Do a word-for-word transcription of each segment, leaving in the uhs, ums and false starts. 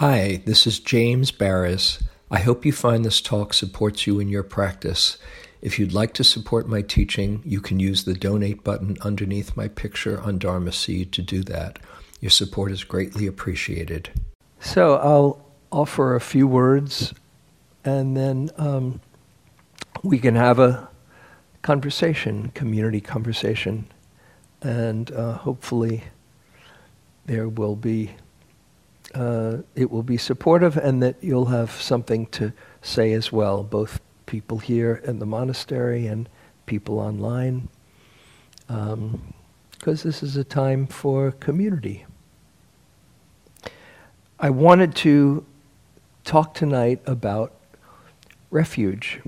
Hi, this is James Baraz. I hope you find this talk supports you in your practice. If you'd like to support my teaching, you can use the donate button underneath my picture on Dharma Seed to do that. Your support is greatly appreciated. So I'll offer a few words, and then um, we can have a conversation, community conversation, and uh, hopefully there will be, uh, it will be supportive, and that you'll have something to say as well, both people here in the monastery and people online, because um, this is a time for community. I wanted to talk tonight about refuge.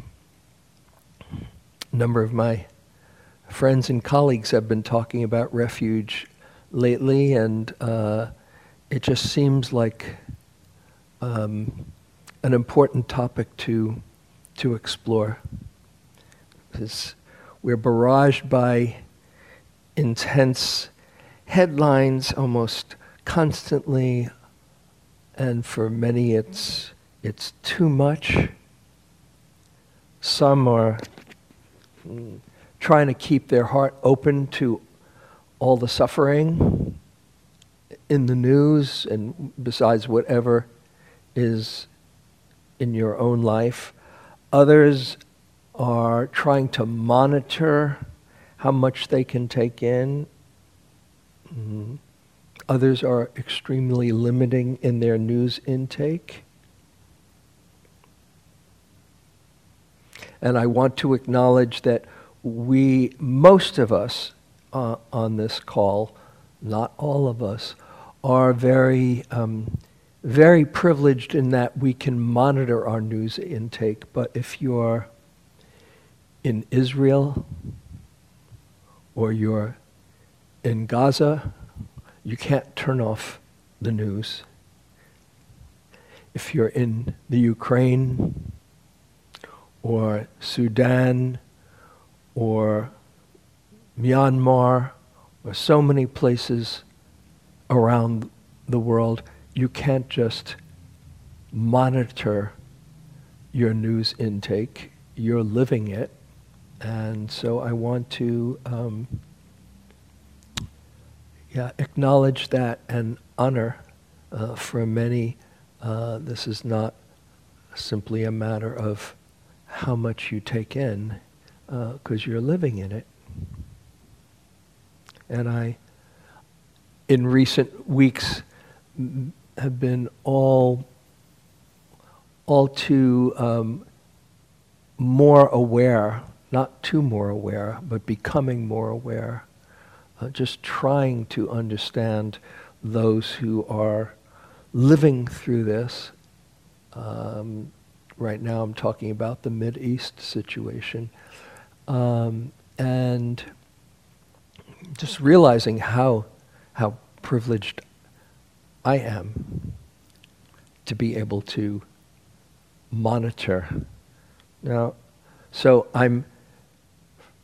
A number of my friends and colleagues have been talking about refuge lately, and uh, it just seems like um, an important topic to to explore. Because we're barraged by intense headlines almost constantly. And for many, it's it's too much. Some are trying to keep their heart open to all the suffering in the news, and besides whatever is in your own life. Others are trying to monitor how much they can take in. Mm-hmm. Others are extremely limiting in their news intake. And I want to acknowledge that we, most of us uh, on this call, not all of us, are very, um, very privileged in that we can monitor our news intake. But if you're in Israel or you're in Gaza, you can't turn off the news. If you're in the Ukraine or Sudan or Myanmar or so many places around the world, you can't just monitor your news intake. You're living it. And so I want to um, Yeah, acknowledge that and honor uh, for many. Uh, this is not simply a matter of how much you take in, because uh, you're living in it. And I, in recent weeks, have been all, all too um, more aware, not too more aware, but becoming more aware. Just trying to understand those who are living through this. Um, right now I'm talking about the Mideast situation. Um, and just realizing how how privileged I am to be able to monitor. Now, so I'm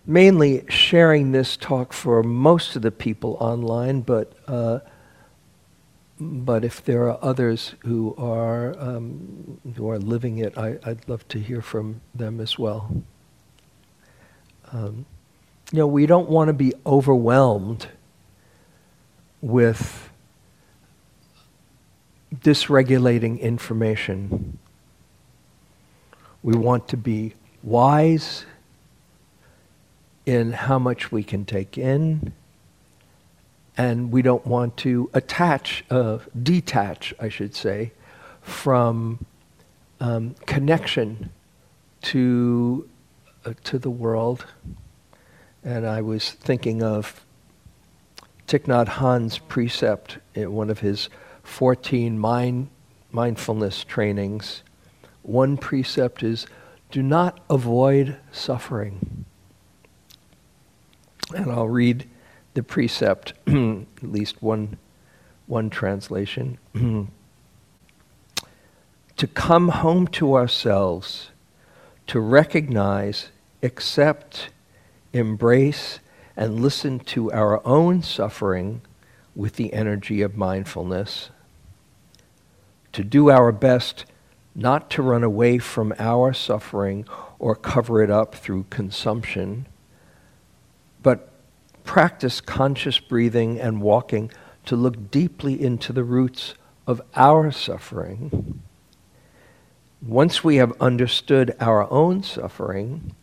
mainly sharing this talk for most of the people online, but uh, but if there are others who are um, who are living it, I, I'd love to hear from them as well. Um, you know, we don't want to be overwhelmed with dysregulating information. We want to be wise in how much we can take in, and we don't want to attach, uh, detach, I should say, from um, connection to uh, to the world. And I was thinking of Tiknadhan's precept in one of his fourteen mind, mindfulness trainings. One precept is, do not avoid suffering. And I'll read the precept, at least one, one translation. To come home to ourselves, to recognize, accept, embrace, and listen to our own suffering with the energy of mindfulness, to do our best not to run away from our suffering or cover it up through consumption, but practice conscious breathing and walking to look deeply into the roots of our suffering. Once we have understood our own suffering,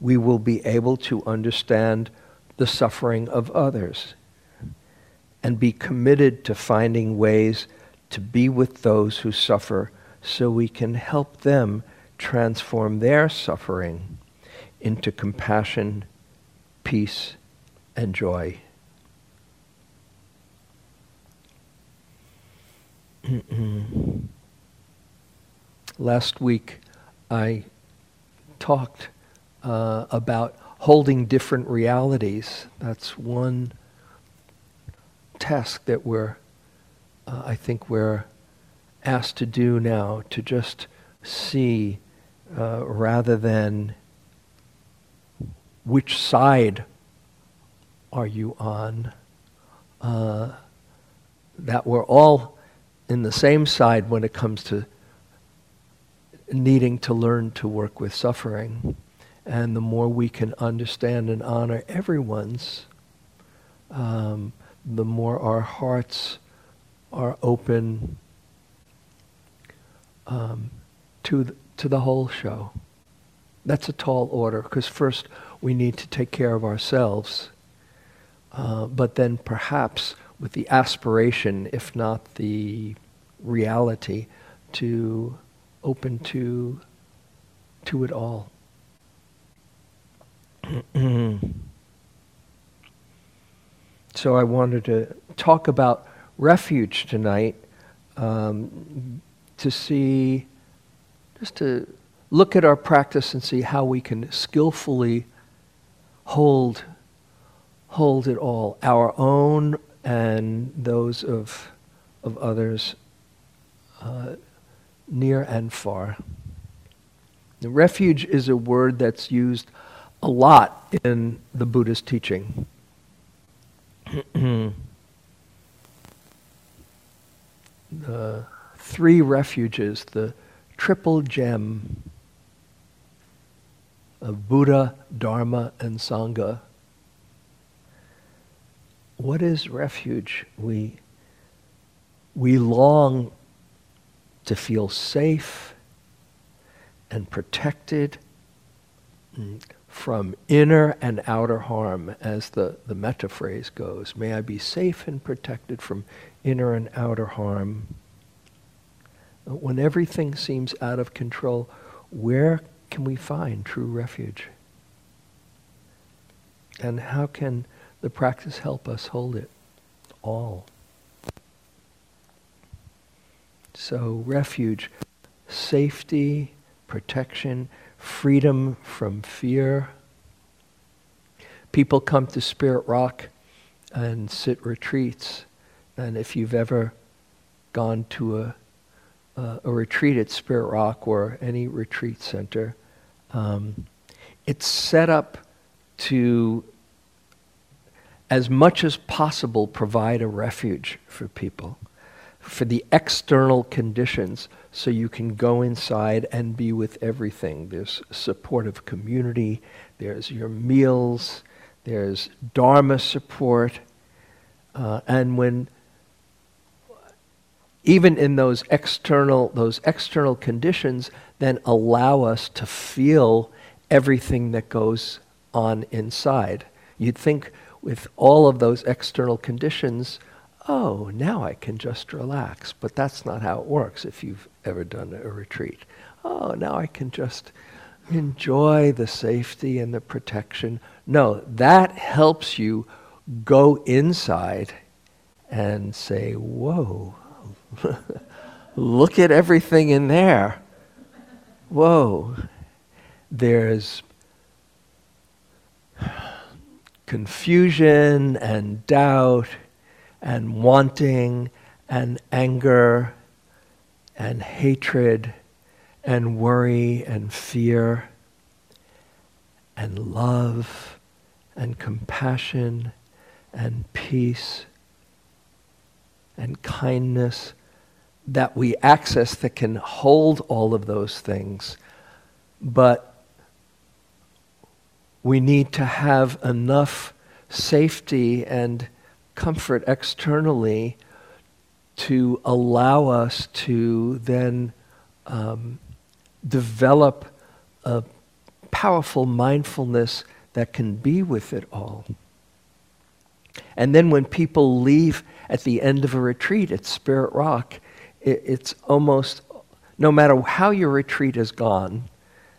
we will be able to understand the suffering of others and be committed to finding ways to be with those who suffer so we can help them transform their suffering into compassion, peace, and joy. Last week, I talked uh, about holding different realities. That's one task that we're, uh, I think we're asked to do now, to just see uh, rather than which side are you on, uh, that we're all in the same side when it comes to needing to learn to work with suffering. And the more we can understand and honor everyone's, um, the more our hearts are open um, to th- to the whole show. That's a tall order, because first we need to take care of ourselves, uh, but then perhaps with the aspiration, if not the reality, to open to to it all. So I wanted to talk about refuge tonight, um, to see, just to look at our practice and see how we can skillfully hold, hold it all, our own and those of of others, uh, near and far. The refuge is a word that's used a lot in the Buddhist teaching. The three refuges, the triple gem of Buddha, Dharma, and Sangha. What is refuge? We, we long to feel safe and protected from inner and outer harm, as the, the metta phrase goes. May I be safe and protected from inner and outer harm. When everything seems out of control, where can we find true refuge? And how can the practice help us hold it all? So refuge, safety, protection, freedom from fear. People come to Spirit Rock and sit retreats. And if you've ever gone to a uh, a retreat at Spirit Rock or any retreat center, um, it's set up to, as much as possible, provide a refuge for people, for the external conditions, so you can go inside and be with everything. There's supportive community, there's your meals, there's Dharma support, uh, and when, even in those external, those external conditions, then allow us to feel everything that goes on inside. You'd think with all of those external conditions, oh, now I can just relax. But that's not how it works if you've ever done a retreat. Oh, now I can just enjoy the safety and the protection. No, that helps you go inside and say, whoa, look at everything in there. Whoa, there's confusion and doubt and wanting, and anger, and hatred, and worry, and fear, and love, and compassion, and peace, and kindness, that we access that can hold all of those things, but we need to have enough safety and comfort externally to allow us to then um, develop a powerful mindfulness that can be with it all. And then when people leave at the end of a retreat at Spirit Rock, it, it's almost, no matter how your retreat has gone,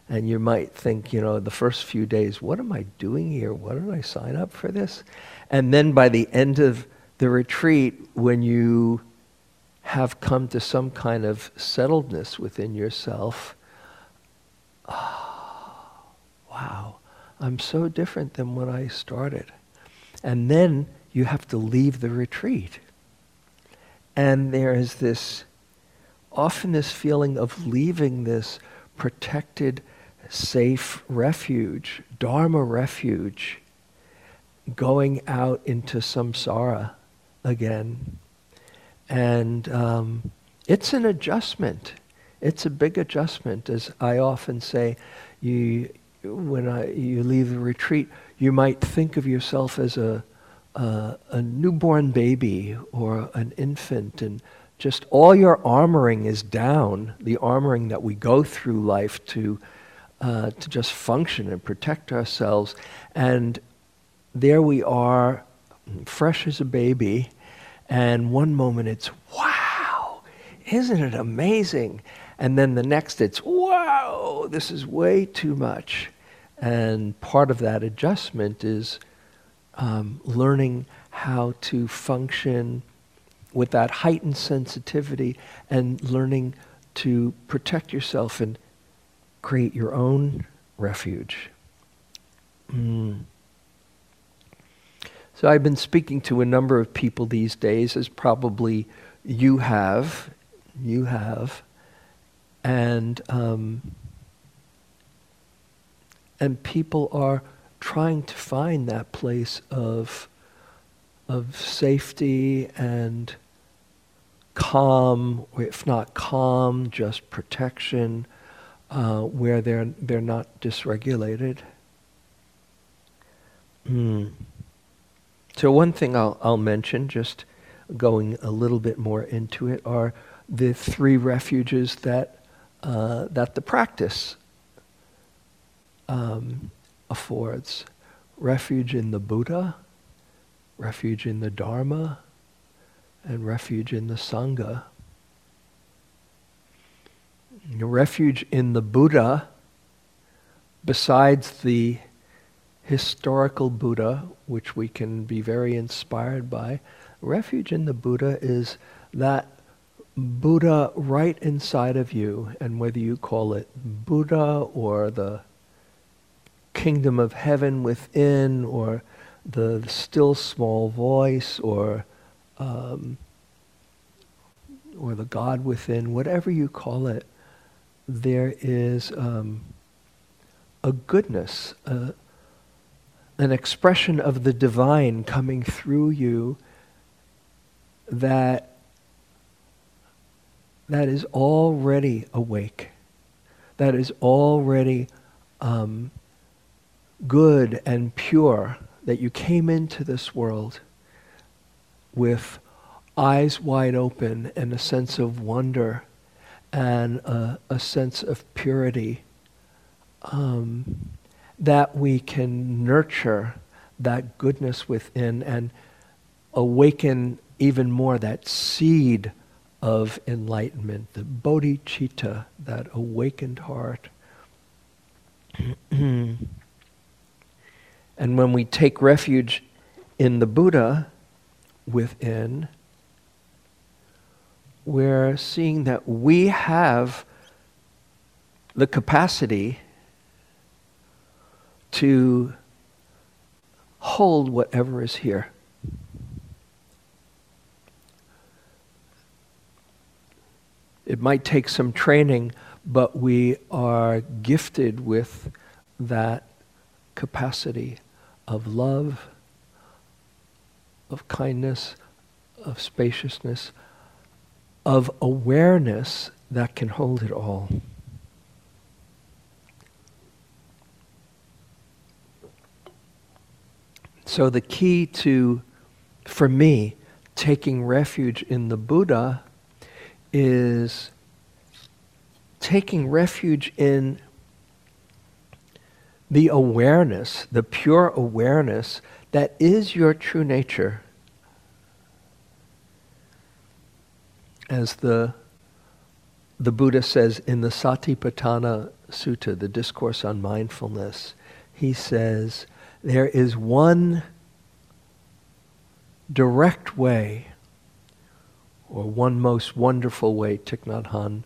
and you might think, you know, the first few days, what am I doing here? Why did I sign up for this? And then by the end of the retreat, when you have come to some kind of settledness within yourself, oh, wow, I'm so different than when I started. And then you have to leave the retreat. And there is this, often this feeling of leaving this protected, safe refuge, Dharma refuge, going out into samsara again. And um, it's an adjustment. It's a big adjustment. As I often say, you when I, you leave the retreat, you might think of yourself as a, a, a newborn baby or an infant, and just all your armoring is down, the armoring that we go through life to uh, to just function and protect ourselves. And there we are, fresh as a baby, and one moment it's, wow, isn't it amazing? And then the next it's, whoa, this is way too much. And part of that adjustment is um, learning how to function with that heightened sensitivity and learning to protect yourself and create your own refuge. Mm. So I've been speaking to a number of people these days, as probably you have, you have, and um, and people are trying to find that place of of safety and calm, if not calm, just protection, uh, where they're they're not dysregulated. Mm. So one thing I'll I'll mention, just going a little bit more into it, are the three refuges that uh, that the practice um, affords: refuge in the Buddha, refuge in the Dharma, and refuge in the Sangha. Your refuge in the Buddha, besides the historical Buddha, which we can be very inspired by, refuge in the Buddha is that Buddha right inside of you, and whether you call it Buddha or the kingdom of heaven within, or the still small voice, or um, or the God within, whatever you call it, there is um, a goodness, uh, an expression of the divine coming through you that that is already awake, that is already um, good and pure, that you came into this world with eyes wide open and a sense of wonder and a, a sense of purity, um, that we can nurture that goodness within and awaken even more that seed of enlightenment, the bodhicitta, that awakened heart. And when we take refuge in the Buddha within, we're seeing that we have the capacity to hold whatever is here. It might take some training, but we are gifted with that capacity of love, of kindness, of spaciousness, of awareness that can hold it all. So the key to, for me, taking refuge in the Buddha is taking refuge in the awareness, the pure awareness that is your true nature. As the, the Buddha says in the Satipatthana Sutta, the Discourse on Mindfulness, he says, there is one direct way, or one most wonderful way, Tiknadhan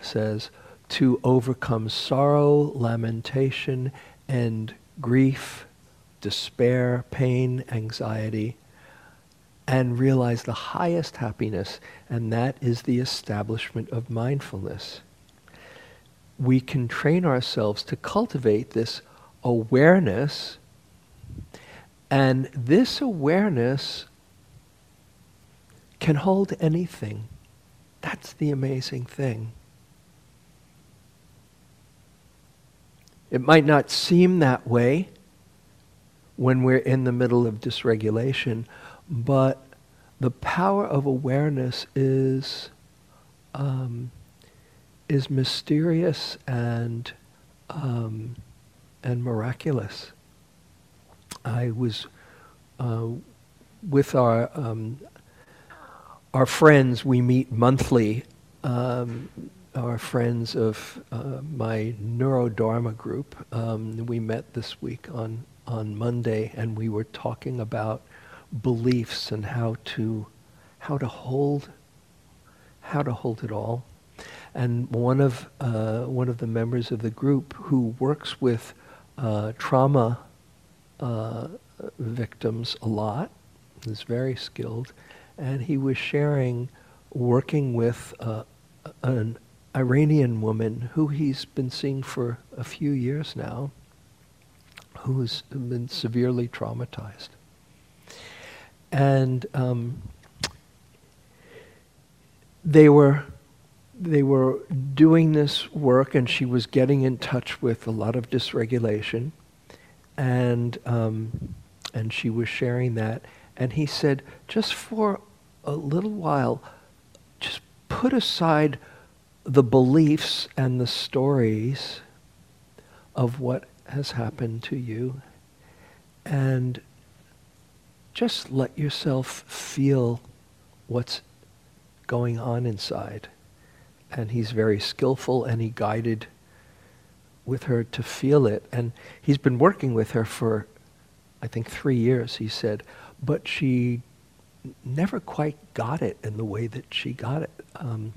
says, to overcome sorrow, lamentation, and grief, despair, pain, anxiety, and realize the highest happiness, and that is the establishment of mindfulness. We can train ourselves to cultivate this awareness, and this awareness can hold anything. That's the amazing thing. It might not seem that way when we're in the middle of dysregulation, but the power of awareness is um, is mysterious and um, and miraculous. I was uh, with our um, our friends. We meet monthly. Um, our friends of uh, my Neurodharma group. Um, we met this week on. on Monday, and we were talking about beliefs and how to how to hold how to hold it all. And one of uh, one of the members of the group who works with uh, trauma uh, victims a lot is very skilled, and he was sharing working with uh, an Iranian woman who he's been seeing for a few years now, who's been severely traumatized. And um, they were they were doing this work, and she was getting in touch with a lot of dysregulation, and um, and she was sharing that. And he said, just for a little while, just put aside the beliefs and the stories of what has happened to you, and just let yourself feel what's going on inside. And he's very skillful, and he guided with her to feel it. And he's been working with her for, I think, three years, he said, but she never quite got it in the way that she got it um,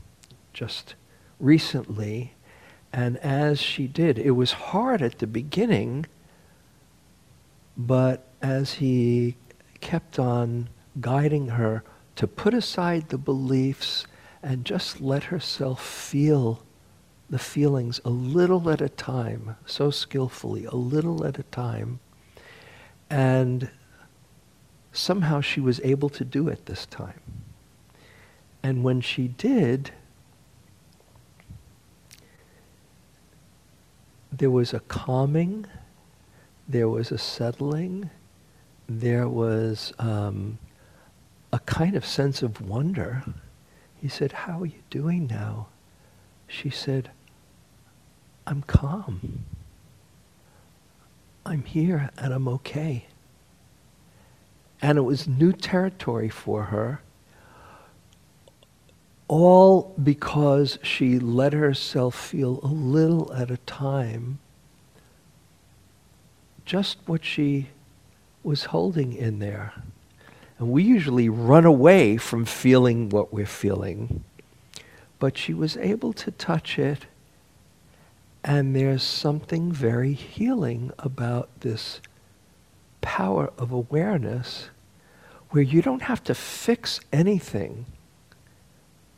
just recently. And as she did, it was hard at the beginning, but as he kept on guiding her to put aside the beliefs and just let herself feel the feelings a little at a time, so skillfully, a little at a time, and somehow she was able to do it this time. And when she did, there was a calming, there was a settling, there was um, a kind of sense of wonder. He said, how are you doing now? She said, I'm calm. I'm here and I'm okay. And it was new territory for her, all because she let herself feel a little at a time just what she was holding in there. And we usually run away from feeling what we're feeling, but she was able to touch it, and there's something very healing about this power of awareness where you don't have to fix anything,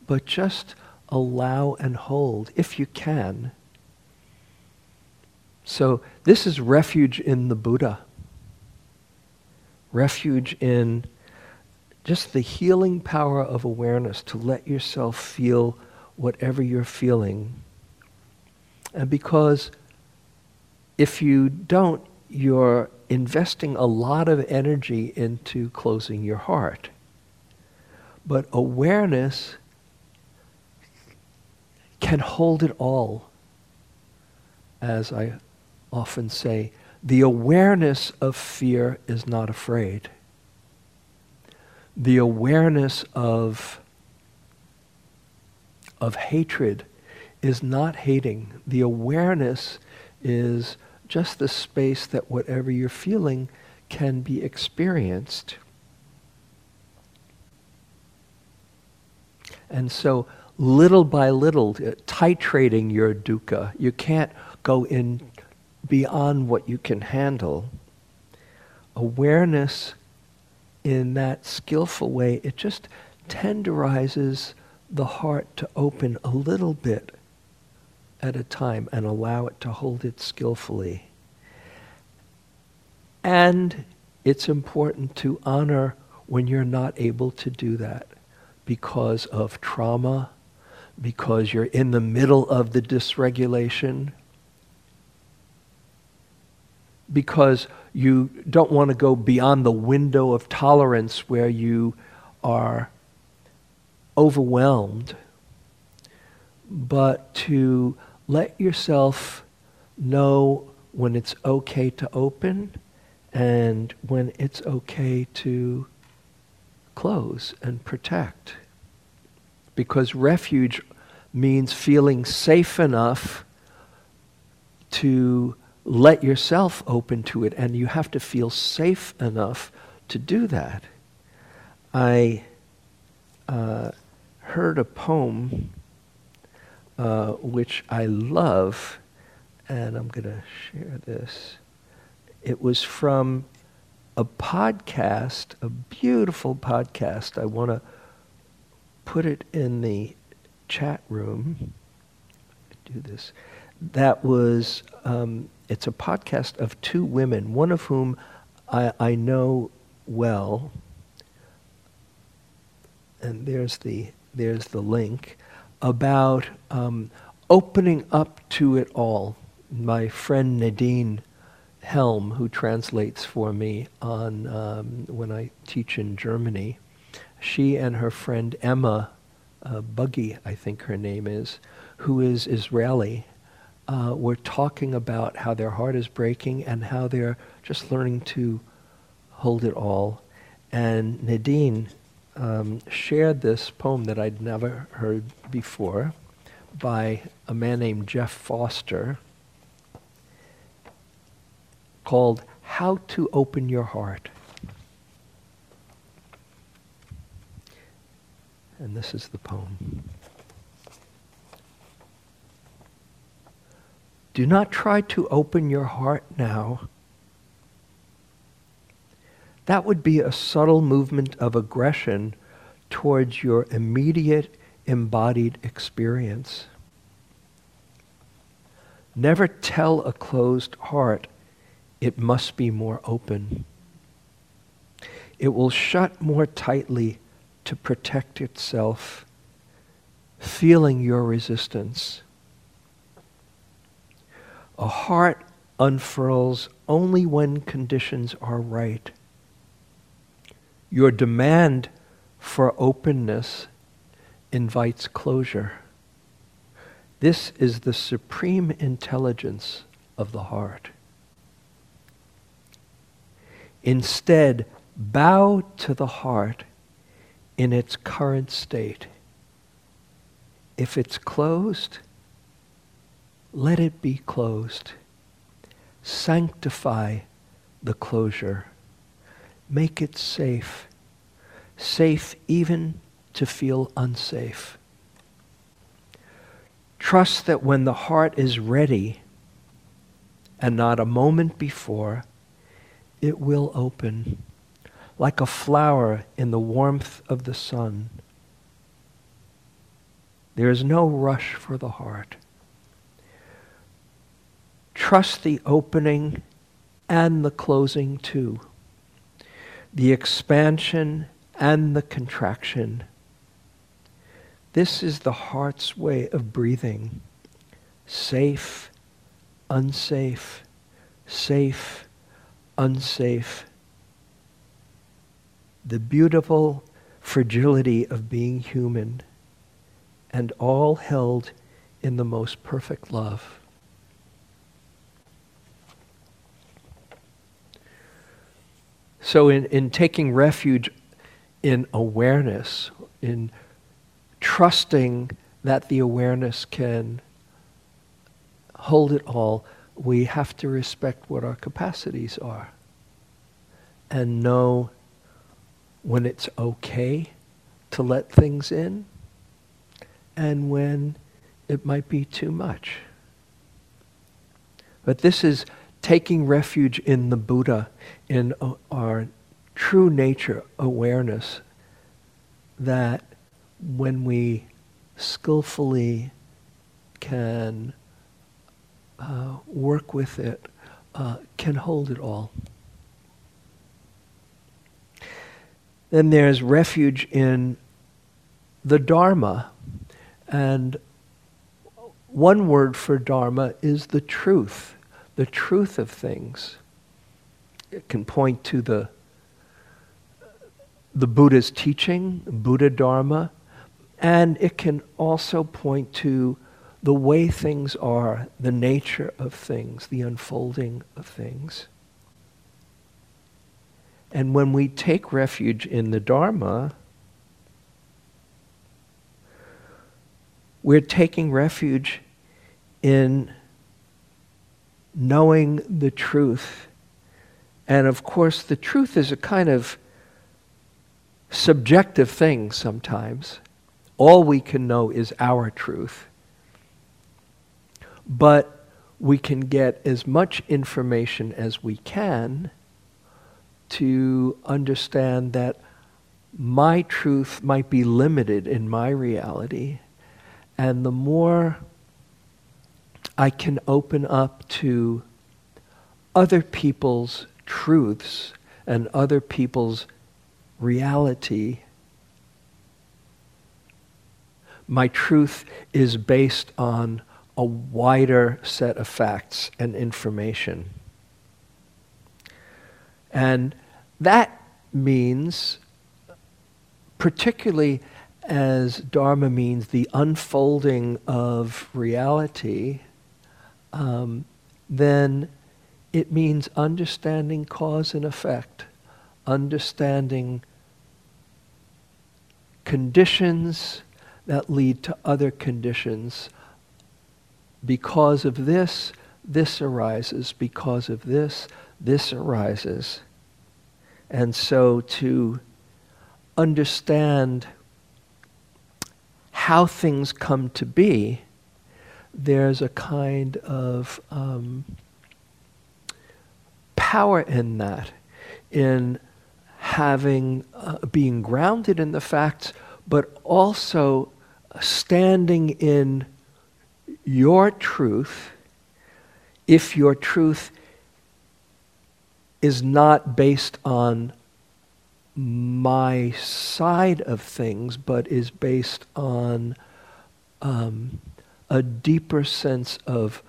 but just allow and hold, if you can. So this is refuge in the Buddha. Refuge in just the healing power of awareness to let yourself feel whatever you're feeling. And because if you don't, you're investing a lot of energy into closing your heart. But awareness can hold it all. As I often say, the awareness of fear is not afraid. The awareness of, of hatred is not hating. The awareness is just the space that whatever you're feeling can be experienced. And so little by little, uh, titrating your dukkha, you can't go in beyond what you can handle. Awareness in that skillful way, it just tenderizes the heart to open a little bit at a time and allow it to hold it skillfully. And it's important to honor when you're not able to do that because of trauma, because you're in the middle of the dysregulation, because you don't want to go beyond the window of tolerance where you are overwhelmed, but to let yourself know when it's okay to open and when it's okay to close and protect. Because refuge means feeling safe enough to let yourself open to it, and you have to feel safe enough to do that. I uh, heard a poem uh, which I love, and I'm going to share this. It was from a podcast, a beautiful podcast. I want to put it in the chat room. Do this. That was... Um, It's a podcast of two women, one of whom I, I know well, and there's the there's the link, about um, opening up to it all. My friend Nadine Helm, who translates for me on um, when I teach in Germany, she and her friend Emma uh, Buggy, I think her name is, who is Israeli, Uh, we're talking about how their heart is breaking and how they're just learning to hold it all. And Nadine um, shared this poem that I'd never heard before by a man named Jeff Foster called How to Open Your Heart. And this is the poem. Do not try to open your heart now. That would be a subtle movement of aggression towards your immediate embodied experience. Never tell a closed heart, it must be more open. It will shut more tightly to protect itself, feeling your resistance. A heart unfurls only when conditions are right. Your demand for openness invites closure. This is the supreme intelligence of the heart. Instead, bow to the heart in its current state. If it's closed, let it be closed. Sanctify the closure. Make it safe. Safe even to feel unsafe. Trust that when the heart is ready, and not a moment before, it will open like a flower in the warmth of the sun. There is no rush for the heart. Trust the opening and the closing too, the expansion and the contraction. This is the heart's way of breathing. Safe, unsafe, safe, unsafe. The beautiful fragility of being human, and all held in the most perfect love. So in, in taking refuge in awareness, in trusting that the awareness can hold it all, we have to respect what our capacities are and know when it's okay to let things in and when it might be too much. But this is taking refuge in the Buddha, in our true nature awareness, that when we skillfully can uh, work with it, uh, can hold it all. Then there's refuge in the Dharma. And one word for Dharma is the truth, the truth of things. It can point to the, the Buddha's teaching, Buddha Dharma, and it can also point to the way things are, the nature of things, the unfolding of things. And when we take refuge in the Dharma, we're taking refuge in knowing the truth. And of course, the truth is a kind of subjective thing sometimes. All we can know is our truth. But we can get as much information as we can to understand that my truth might be limited in my reality, and the more I can open up to other people's truths and other people's reality, my truth is based on a wider set of facts and information. And that means, particularly as Dharma means the unfolding of reality, um, then it means understanding cause and effect, understanding conditions that lead to other conditions. Because of this, this arises. Because of this, this arises. And so to understand how things come to be, there's a kind of um, power in that, in having, uh, being grounded in the facts, but also standing in your truth, if your truth is not based on my side of things, but is based on um, a deeper sense of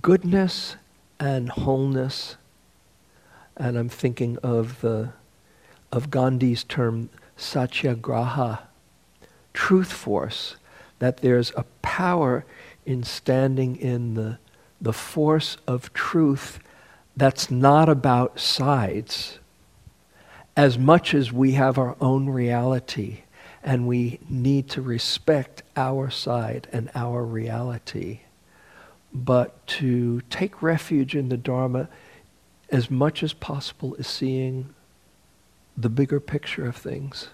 goodness and wholeness. And I'm thinking of the of Gandhi's term, Satyagraha, truth force, that there's a power in standing in the, the force of truth that's not about sides. As much as we have our own reality, and we need to respect our side and our reality, but to take refuge in the Dharma as much as possible is seeing the bigger picture of things,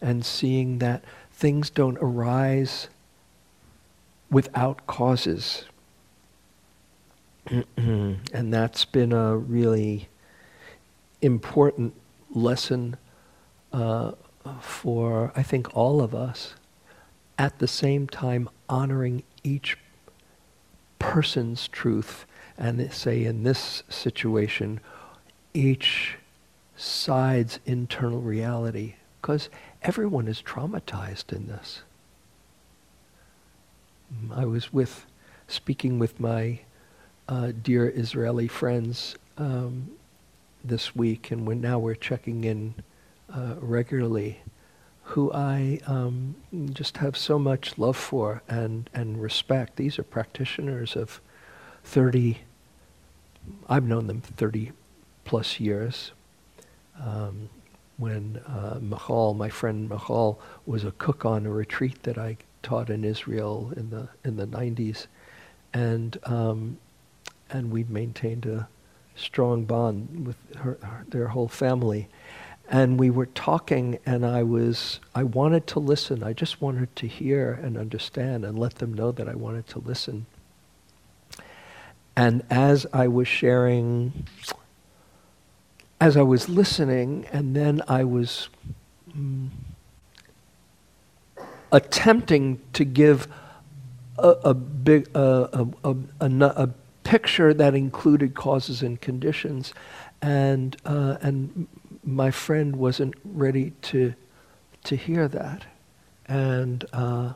and seeing that things don't arise without causes. And that's been a really important lesson uh, for, I think, all of us, at the same time honoring each person's truth. And they say in this situation, each side's internal reality, because everyone is traumatized in this. I was with, speaking with my uh, dear Israeli friends um, this week, and we're, now we're checking in uh, regularly, who I um, just have so much love for and, and respect. These are practitioners of thirty, I've known them thirty plus years. Um, when uh, Michal, my friend Michal, was a cook on a retreat that I taught in Israel in the in the nineties, and um, and we maintained a strong bond with her, her, their whole family, and we were talking, and I was I wanted to listen. I just wanted to hear and understand and let them know that I wanted to listen. And as I was sharing, as I was listening, and then I was mm, attempting to give a, a big uh, a, a, a, a picture that included causes and conditions, and uh, and my friend wasn't ready to to hear that, and uh,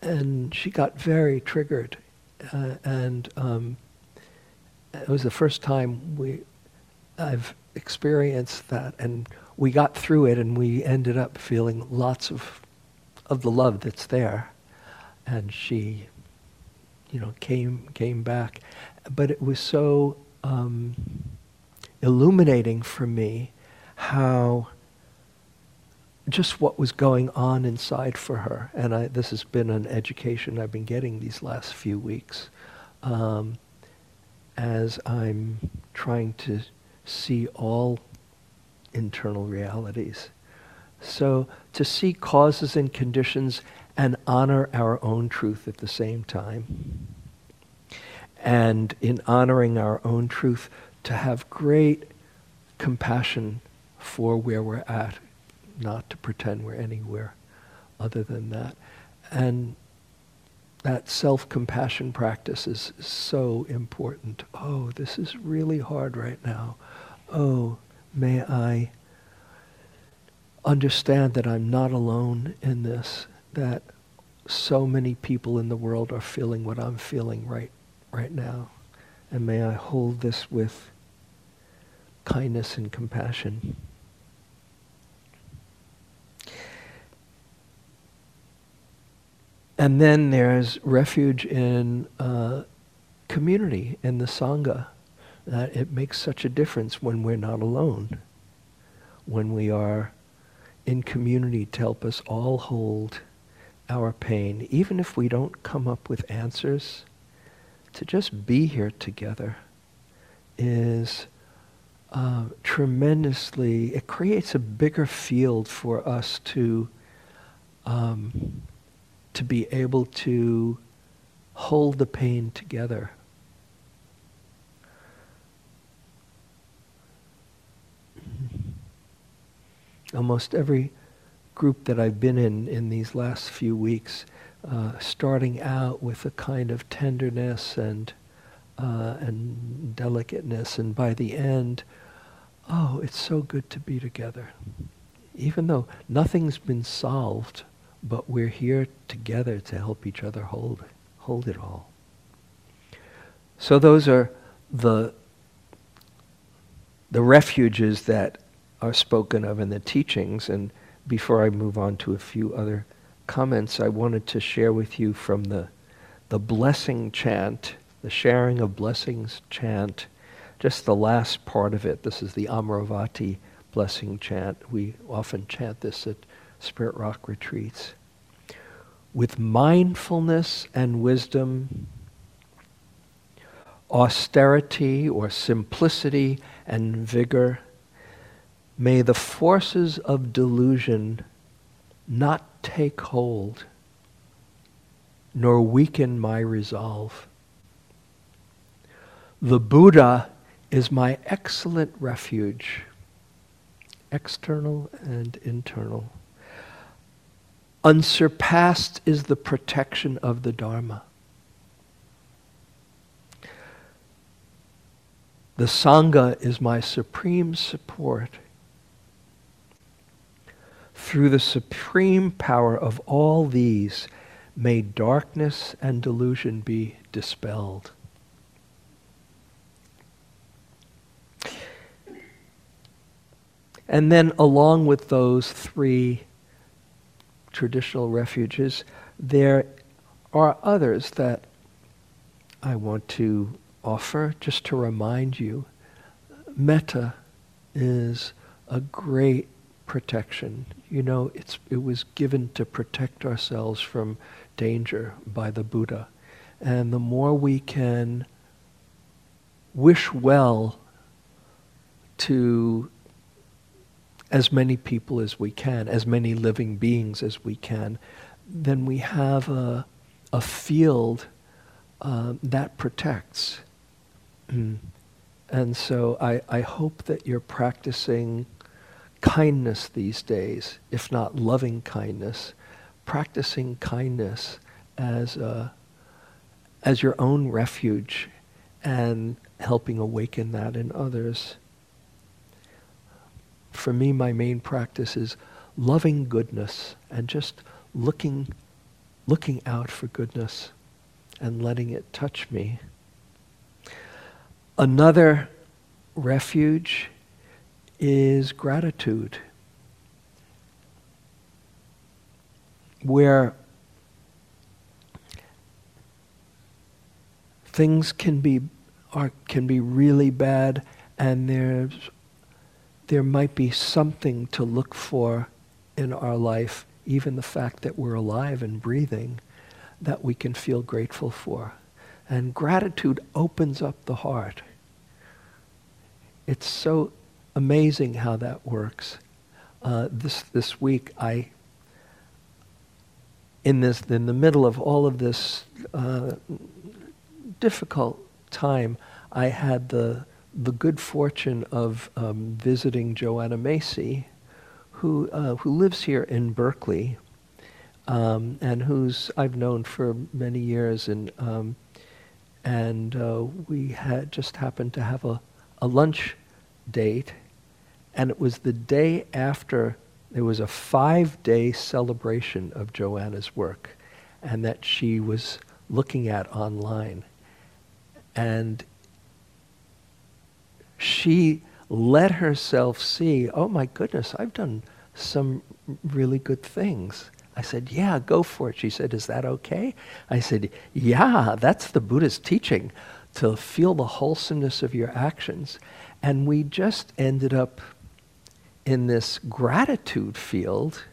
and she got very triggered, uh, and. Um, It was the first time we, I've experienced that, and we got through it, and we ended up feeling lots of, of the love that's there. And she, you know, came came back, but it was so um, illuminating for me how just what was going on inside for her. And I, this has been an education I've been getting these last few weeks. Um, as I'm trying to see all internal realities. So to see causes and conditions and honor our own truth at the same time. And in honoring our own truth, to have great compassion for where we're at, not to pretend we're anywhere other than that. And that self-compassion practice is so important. Oh, this is really hard right now. Oh, may I understand that I'm not alone in this, that so many people in the world are feeling what I'm feeling right, right now. And may I hold this with kindness and compassion. And then there's refuge in uh, community, in the Sangha. Uh, it makes such a difference when we're not alone, when we are in community to help us all hold our pain, even if we don't come up with answers, to just be here together is uh, tremendously, it creates a bigger field for us to um, to be able to hold the pain together. Almost every group that I've been in in these last few weeks, uh, starting out with a kind of tenderness and uh, and delicateness, and by the end, oh, it's so good to be together. Even though nothing's been solved, but we're here together to help each other hold, hold it all. So those are the, the refuges that are spoken of in the teachings. And before I move on to a few other comments, I wanted to share with you from the, the blessing chant, the sharing of blessings chant, just the last part of it. This is the Amaravati blessing chant. We often chant this at Spirit Rock retreats. With mindfulness and wisdom, austerity or simplicity and vigor, may the forces of delusion not take hold, nor weaken my resolve. The Buddha is my excellent refuge, external and internal. Unsurpassed is the protection of the Dharma. The Sangha is my supreme support. Through the supreme power of all these, may darkness and delusion be dispelled. And then along with those three traditional refuges, there are others that I want to offer just to remind you. Metta is a great protection. You know, it's it was given to protect ourselves from danger by the Buddha. And the more we can wish well to as many people as we can, as many living beings as we can, then we have a, a field uh, that protects. Mm. And so I, I hope that you're practicing kindness these days, if not loving kindness, practicing kindness as a, as your own refuge and helping awaken that in others. For me, my main practice is loving goodness and just looking, looking out for goodness and letting it touch me. Another refuge is gratitude, where things can be are can be really bad, and there's there might be something to look for in our life, even the fact that we're alive and breathing, that we can feel grateful for. And gratitude opens up the heart. It's so amazing how that works. Uh, this this week, I in this in the middle of all of this uh, difficult time, I had the the good fortune of um, visiting Joanna Macy, who uh, who lives here in Berkeley, um, and who's I've known for many years, and um, and uh, we had just happened to have a, a lunch date, and it was the day after there was a five-day celebration of Joanna's work, and that she was looking at online, and she let herself see, oh my goodness, I've done some really good things. I said, yeah, go for it. She said, is that okay? I said, yeah, that's the Buddha's teaching, to feel the wholesomeness of your actions. And we just ended up in this gratitude field,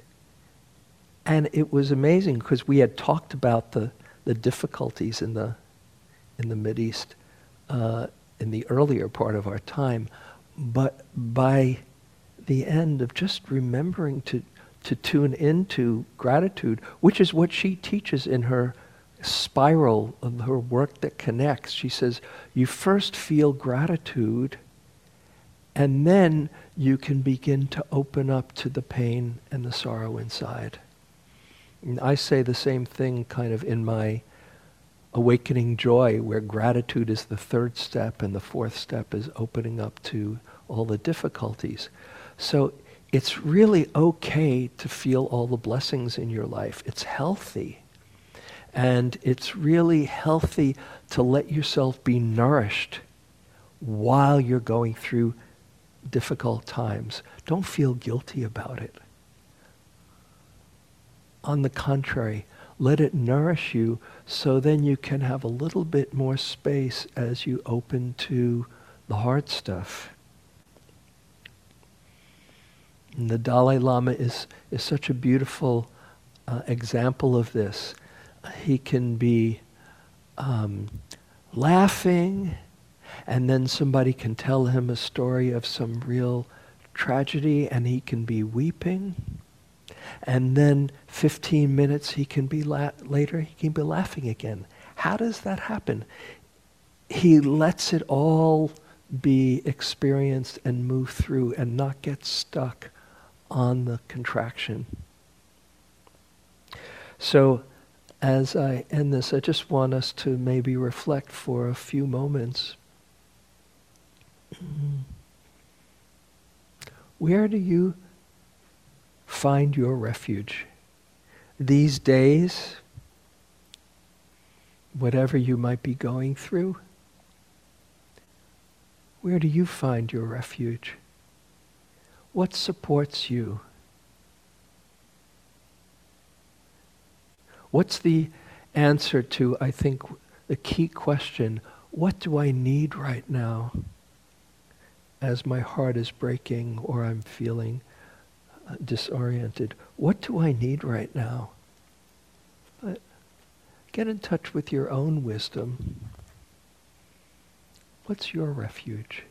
and it was amazing because we had talked about the, the difficulties in the, in the Mideast, uh, in the earlier part of our time, but by the end of just remembering to, to tune into gratitude, which is what she teaches in her spiral of her work that connects. She says, you first feel gratitude, and then you can begin to open up to the pain and the sorrow inside. And I say the same thing kind of in my Awakening Joy, where gratitude is the third step and the fourth step is opening up to all the difficulties. So it's really okay to feel all the blessings in your life. It's healthy. And it's really healthy to let yourself be nourished while you're going through difficult times. Don't feel guilty about it. On the contrary, let it nourish you, so then you can have a little bit more space as you open to the hard stuff. And the Dalai Lama is, is such a beautiful uh, example of this. He can be um, laughing, and then somebody can tell him a story of some real tragedy, and he can be weeping. And then fifteen minutes he can be la- later, he can be laughing again. How does that happen? He lets it all be experienced and move through and not get stuck on the contraction. So as I end this, I just want us to maybe reflect for a few moments Where do you find your refuge? These days, whatever you might be going through, where do you find your refuge? What supports you? What's the answer to, I think, the key question, what do I need right now as my heart is breaking or I'm feeling uh, disoriented? What do I need right now? But get in touch with your own wisdom. What's your refuge?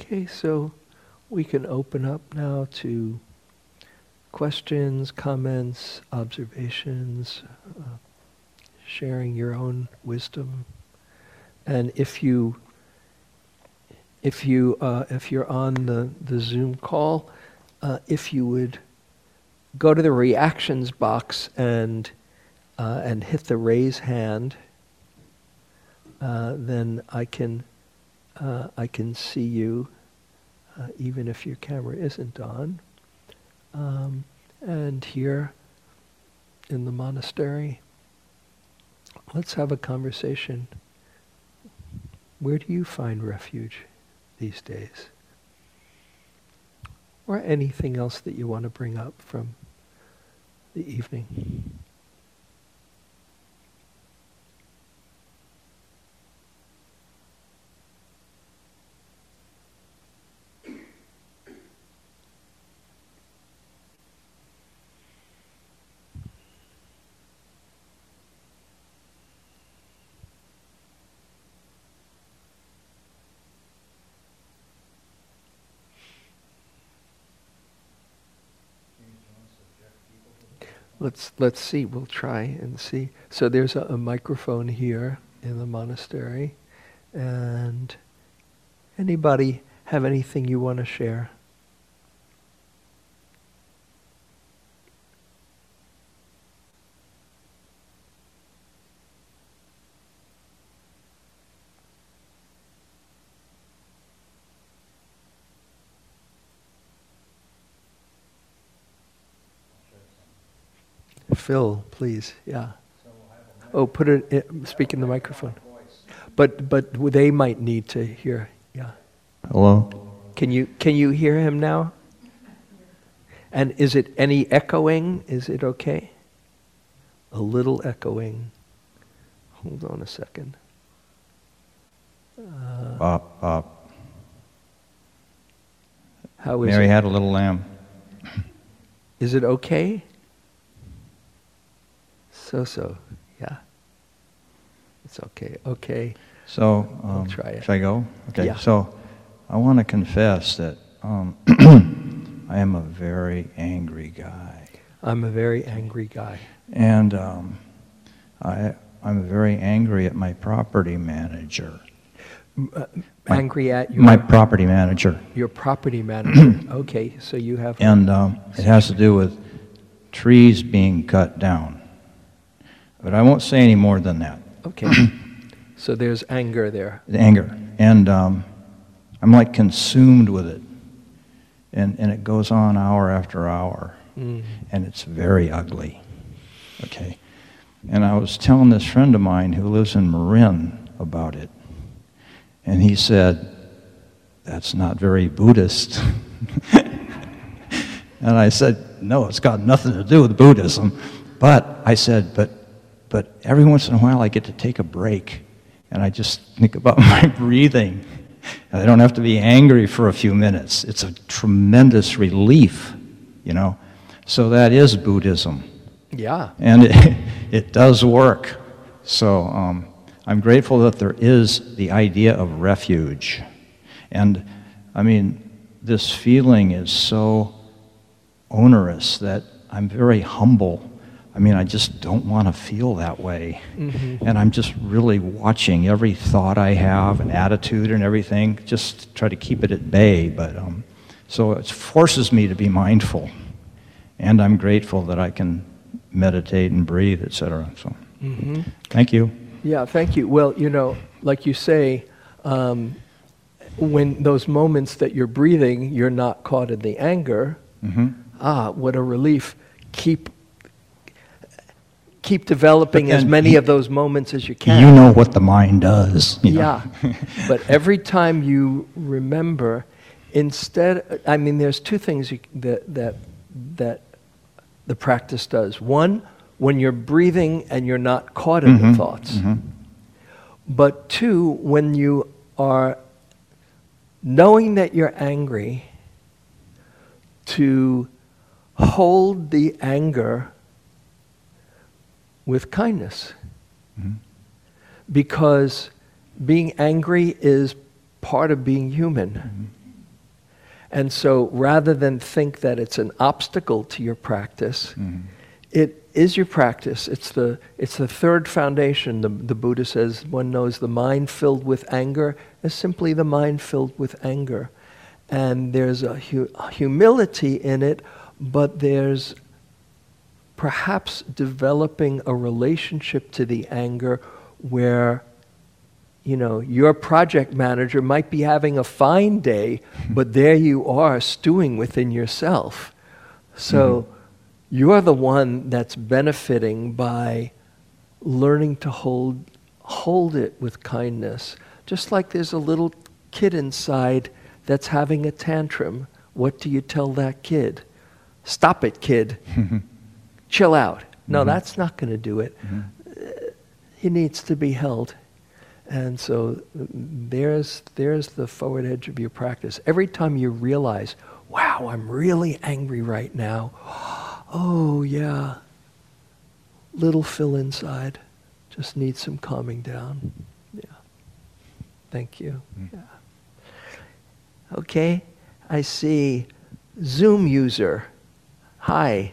Okay, so we can open up now to questions, comments, observations, uh, sharing your own wisdom. And if you, if you, uh, if you're on the the Zoom call, uh, if you would go to the reactions box and uh, and hit the raise hand, uh, then I can uh, I can see you. Uh, even if your camera isn't on. Um, and here in the monastery, let's have a conversation. Where do you find refuge these days? Or anything else that you want to bring up from the evening. Let's let's see, we'll try and see. So there's a, a microphone here in the monastery. And anybody have anything you want to share? Phil, please, yeah. Oh, put it, in, speak in the microphone. But but they might need to hear, yeah. Hello? Can you can you hear him now? And is it any echoing? Is it okay? A little echoing. Hold on a second. Uh, bop, bop. How is Mary it? Had a little lamb. Is it okay? So-so, yeah. It's okay, okay. So, um, I'll try it. Should I go? Okay, yeah. So I want to confess that um, I am a very angry guy. I'm a very angry guy. And um, I, I'm very angry at my property manager. Uh, my, angry at your... My property manager. Your property manager, okay, so you have... And um, it has to do with trees being cut down. But I won't say any more than that. Okay. So there's anger there. The anger. And um, I'm like consumed with it. And and it goes on hour after hour. Mm. And it's very ugly. Okay. And I was telling this friend of mine who lives in Marin about it. And he said, that's not very Buddhist. And I said, no, it's got nothing to do with Buddhism. But I said, but But every once in a while I get to take a break and I just think about my breathing. And I don't have to be angry for a few minutes. It's a tremendous relief, you know. So that is Buddhism. Yeah. And it, it does work. So um, I'm grateful that there is the idea of refuge. And I mean, this feeling is so onerous that I'm very humble. I mean, I just don't want to feel that way. Mm-hmm. And I'm just really watching every thought I have and attitude and everything, just try to keep it at bay. But um, so it forces me to be mindful. And I'm grateful that I can meditate and breathe, et cetera. So, mm-hmm. Thank you. Yeah, thank you. Well, you know, like you say, um, when those moments that you're breathing, you're not caught in the anger. Mm-hmm. Ah, what a relief. Keep keep developing as many you, of those moments as you can. You know what the mind does. You know? Yeah, but every time you remember, instead, I mean, there's two things you, that that that the practice does. One, when you're breathing and you're not caught in mm-hmm. the thoughts. Mm-hmm. But two, when you are knowing that you're angry, to hold the anger with kindness. Mm-hmm. Because being angry is part of being human. Mm-hmm. And so rather than think that it's an obstacle to your practice, mm-hmm. it is your practice. It's the, it's the third foundation. The, the Buddha says one knows the mind filled with anger is simply the mind filled with anger. And there's a hu- humility in it, but there's perhaps developing a relationship to the anger where, you know, your project manager might be having a fine day, but there you are stewing within yourself. So mm-hmm. you're the one that's benefiting by learning to hold hold it with kindness. Just like there's a little kid inside that's having a tantrum. What do you tell that kid? Stop it, kid. Chill out. No, mm-hmm. that's not going to do it. Mm-hmm. Uh, he needs to be held. And so there's there's the forward edge of your practice. Every time you realize, wow, I'm really angry right now. Oh, yeah. Little Phil inside just needs some calming down. Yeah. Thank you. Mm-hmm. Yeah. Okay. I see Zoom user. Hi.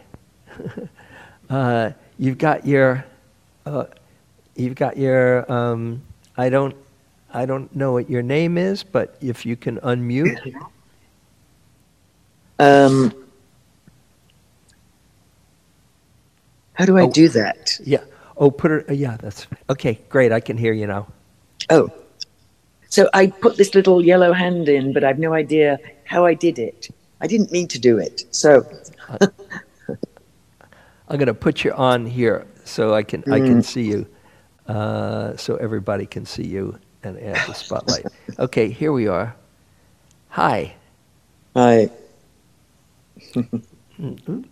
Uh, you've got your, uh, you've got your. Um, I don't, I don't know what your name is, but if you can unmute. Um, how do I oh, do that? Yeah. Oh, put it. Uh, yeah, that's okay. Great, I can hear you now. Oh, so I put this little yellow hand in, but I've no idea how I did it. I didn't mean to do it. So. I'm going to put you on here so I can mm. I can see you, uh, so everybody can see you and add the spotlight. Okay, here we are. Hi. Hi. Mm-hmm. Okay.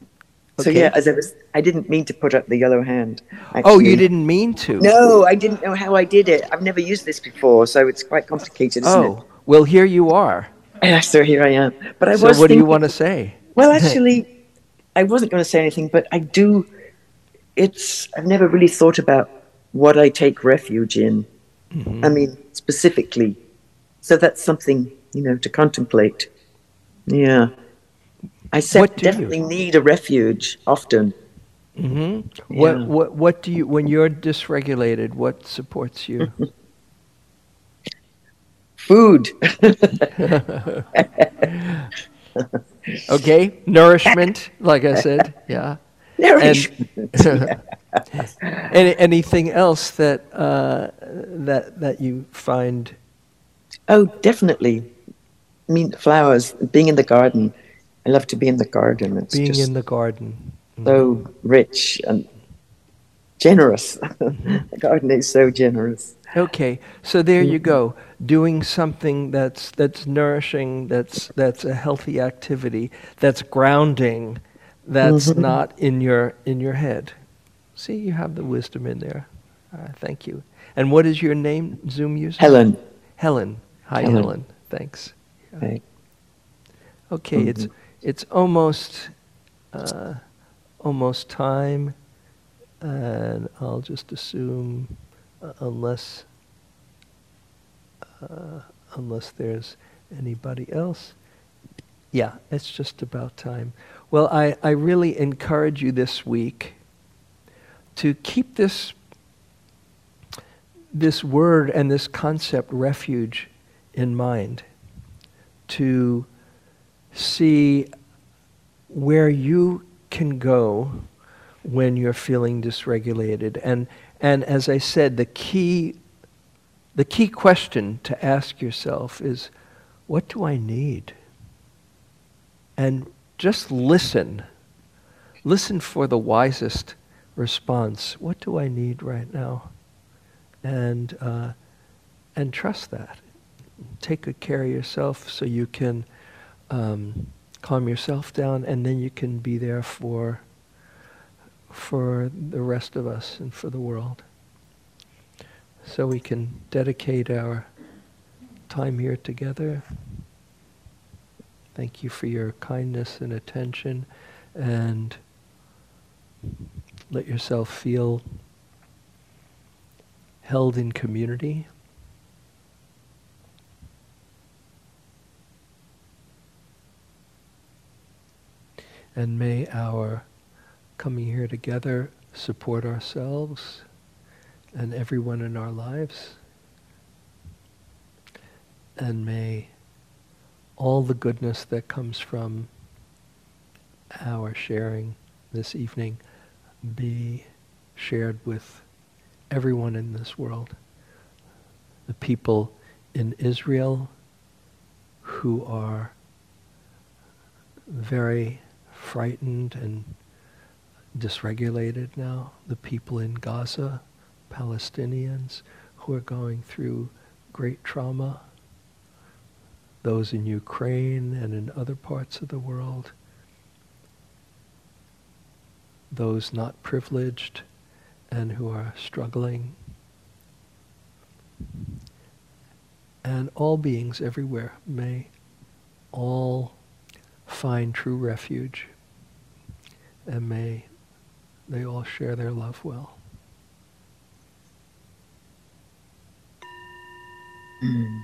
So yeah, as I was, I didn't mean to put up the yellow hand. Actually. Oh, you didn't mean to? No, I didn't know how I did it. I've never used this before, so it's quite complicated, isn't oh, it? Oh, well, here you are. Yeah, so here I am. But I so was. So what thinking, do you want to say? Well, actually. I wasn't going to say anything, but I do, it's, I've never really thought about what I take refuge in. Mm-hmm. I mean, specifically. So that's something, you know, to contemplate. Yeah. I said definitely you? need a refuge often. Mm-hmm. Yeah. What, what, what do you, when you're dysregulated, what supports you? Food. Okay, nourishment, like I said, yeah. Nourishment. And, any, anything else that uh, that that you find? Oh, definitely. I mean, flowers. Being in the garden, I love to be in the garden. It's being just in the garden, so rich and generous. The garden is so generous. Okay, so there you go. Doing something that's that's nourishing, that's that's a healthy activity, that's grounding, that's mm-hmm. not in your in your head. See, you have the wisdom in there. Uh, thank you. And what is your name, Zoom user? Helen. Helen. Hi, Helen. Helen. Thanks. Hey. Okay, mm-hmm. it's it's almost uh, almost time, and I'll just assume. Uh, unless uh, unless there's anybody else. Yeah, it's just about time. Well, I, I really encourage you this week to keep this, this word and this concept, refuge, in mind, to see where you can go when you're feeling dysregulated. And, and as I said, the key, the key question to ask yourself is, what do I need? And just listen. Listen for the wisest response. What do I need right now? And, uh, and trust that. Take good care of yourself so you can um, calm yourself down, and then you can be there for for the rest of us and for the world. So we can dedicate our time here together. Thank you for your kindness and attention, and let yourself feel held in community. And may our coming here together support ourselves and everyone in our lives. And may all the goodness that comes from our sharing this evening be shared with everyone in this world. The people in Israel who are very frightened and dysregulated now, the people in Gaza, Palestinians who are going through great trauma, those in Ukraine and in other parts of the world, those not privileged and who are struggling, and all beings everywhere, may all find true refuge, and may they all share their love well. Mm.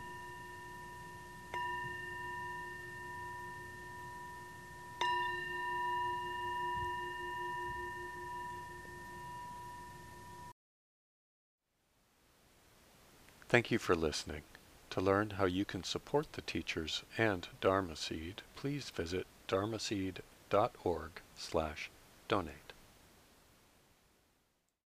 Thank you for listening. To learn how you can support the teachers and Dharma Seed, please visit dharmaseed dot org slash donate.